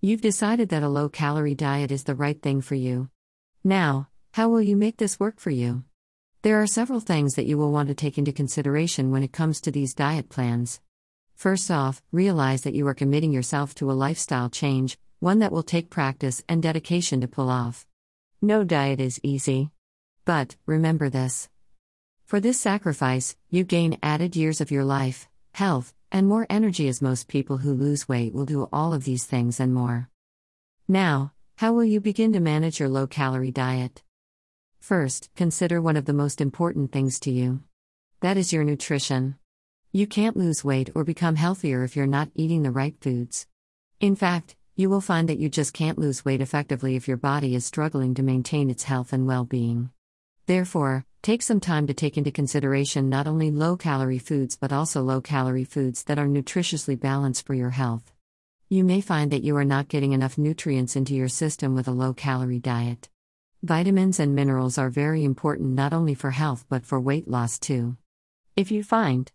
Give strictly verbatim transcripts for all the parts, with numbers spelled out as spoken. You've decided that a low-calorie diet is the right thing for you. Now, how will you make this work for you? There are several things that you will want to take into consideration when it comes to these diet plans. First off, realize that you are committing yourself to a lifestyle change, one that will take practice and dedication to pull off. No diet is easy. But, remember this. For this sacrifice, you gain added years of your life, health, and more energy, as most people who lose weight will do all of these things and more. Now, how will you begin to manage your low-calorie diet? First, consider one of the most important things to you. That is your nutrition. You can't lose weight or become healthier if you're not eating the right foods. In fact, you will find that you just can't lose weight effectively if your body is struggling to maintain its health and well-being. Therefore, take some time to take into consideration not only low-calorie foods but also low-calorie foods that are nutritiously balanced for your health. You may find that you are not getting enough nutrients into your system with a low-calorie diet. Vitamins and minerals are very important not only for health but for weight loss too. If you find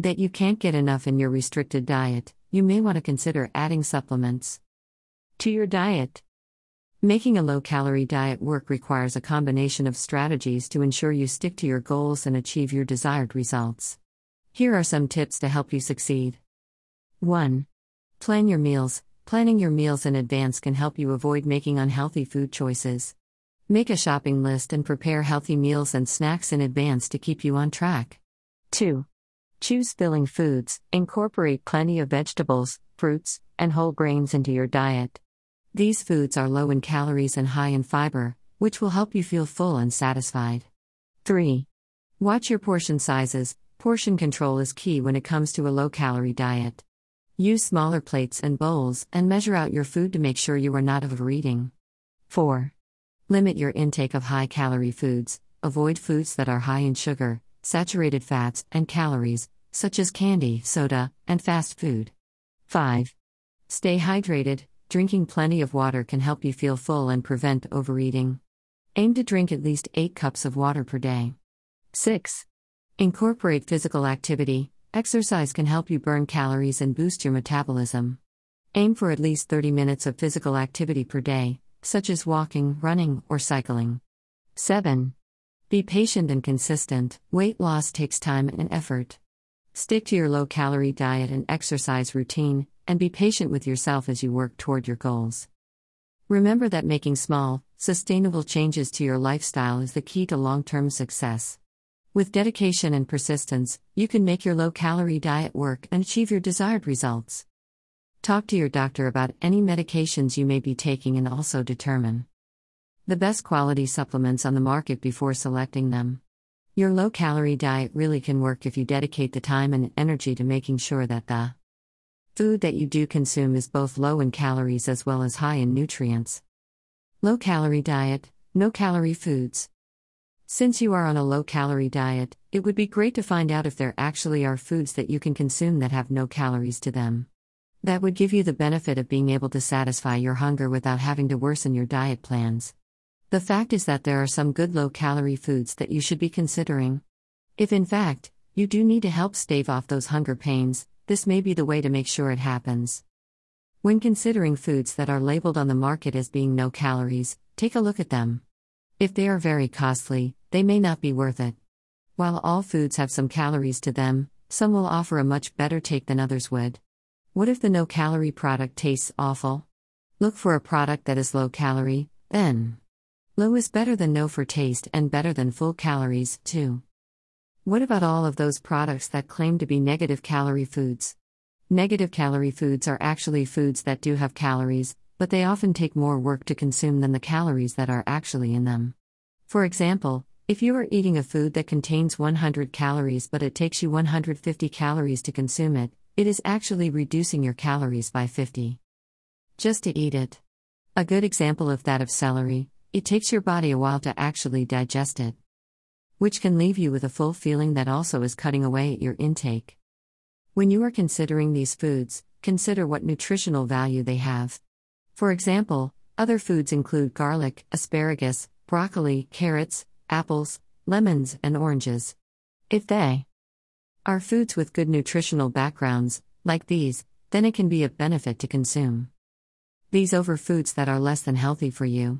that you can't get enough in your restricted diet, you may want to consider adding supplements to your diet. Making a low-calorie diet work requires a combination of strategies to ensure you stick to your goals and achieve your desired results. Here are some tips to help you succeed. one. Plan your meals. Planning your meals in advance can help you avoid making unhealthy food choices. Make a shopping list and prepare healthy meals and snacks in advance to keep you on track. two. Choose filling foods. Incorporate plenty of vegetables, fruits, and whole grains into your diet. These foods are low in calories and high in fiber, which will help you feel full and satisfied. three. Watch your portion sizes. Portion control is key when it comes to a low-calorie diet. Use smaller plates and bowls and measure out your food to make sure you are not overeating. four. Limit your intake of high-calorie foods. Avoid foods that are high in sugar, saturated fats, and calories, such as candy, soda, and fast food. five. Stay hydrated. Drinking plenty of water can help you feel full and prevent overeating. Aim to drink at least eight cups of water per day. six. Incorporate physical activity. Exercise can help you burn calories and boost your metabolism. Aim for at least thirty minutes of physical activity per day, such as walking, running, or cycling. seven. Be patient and consistent. Weight loss takes time and effort. Stick to your low-calorie diet and exercise routine, and be patient with yourself as you work toward your goals. Remember that making small, sustainable changes to your lifestyle is the key to long-term success. With dedication and persistence, you can make your low-calorie diet work and achieve your desired results. Talk to your doctor about any medications you may be taking and also determine the best quality supplements on the market before selecting them. Your low-calorie diet really can work if you dedicate the time and energy to making sure that the food that you do consume is both low in calories as well as high in nutrients. Low-calorie diet, no-calorie foods. Since you are on a low-calorie diet, it would be great to find out if there actually are foods that you can consume that have no calories to them. That would give you the benefit of being able to satisfy your hunger without having to worsen your diet plans. The fact is that there are some good low-calorie foods that you should be considering. If in fact, you do need to help stave off those hunger pains, this may be the way to make sure it happens. When considering foods that are labeled on the market as being no calories, take a look at them. If they are very costly, they may not be worth it. While all foods have some calories to them, some will offer a much better take than others would. What if the no-calorie product tastes awful? Look for a product that is low-calorie, then. Low is better than no for taste and better than full calories, too. What about all of those products that claim to be negative calorie foods? Negative calorie foods are actually foods that do have calories, but they often take more work to consume than the calories that are actually in them. For example, if you are eating a food that contains one hundred calories but it takes you one hundred fifty calories to consume it, it is actually reducing your calories by fifty. Just to eat it. A good example of that of celery, it takes your body a while to actually digest it, which can leave you with a full feeling that also is cutting away at your intake. When you are considering these foods, consider what nutritional value they have. For example, other foods include garlic, asparagus, broccoli, carrots, apples, lemons, and oranges. If they are foods with good nutritional backgrounds, like these, then it can be of benefit to consume. These over foods that are less than healthy for you.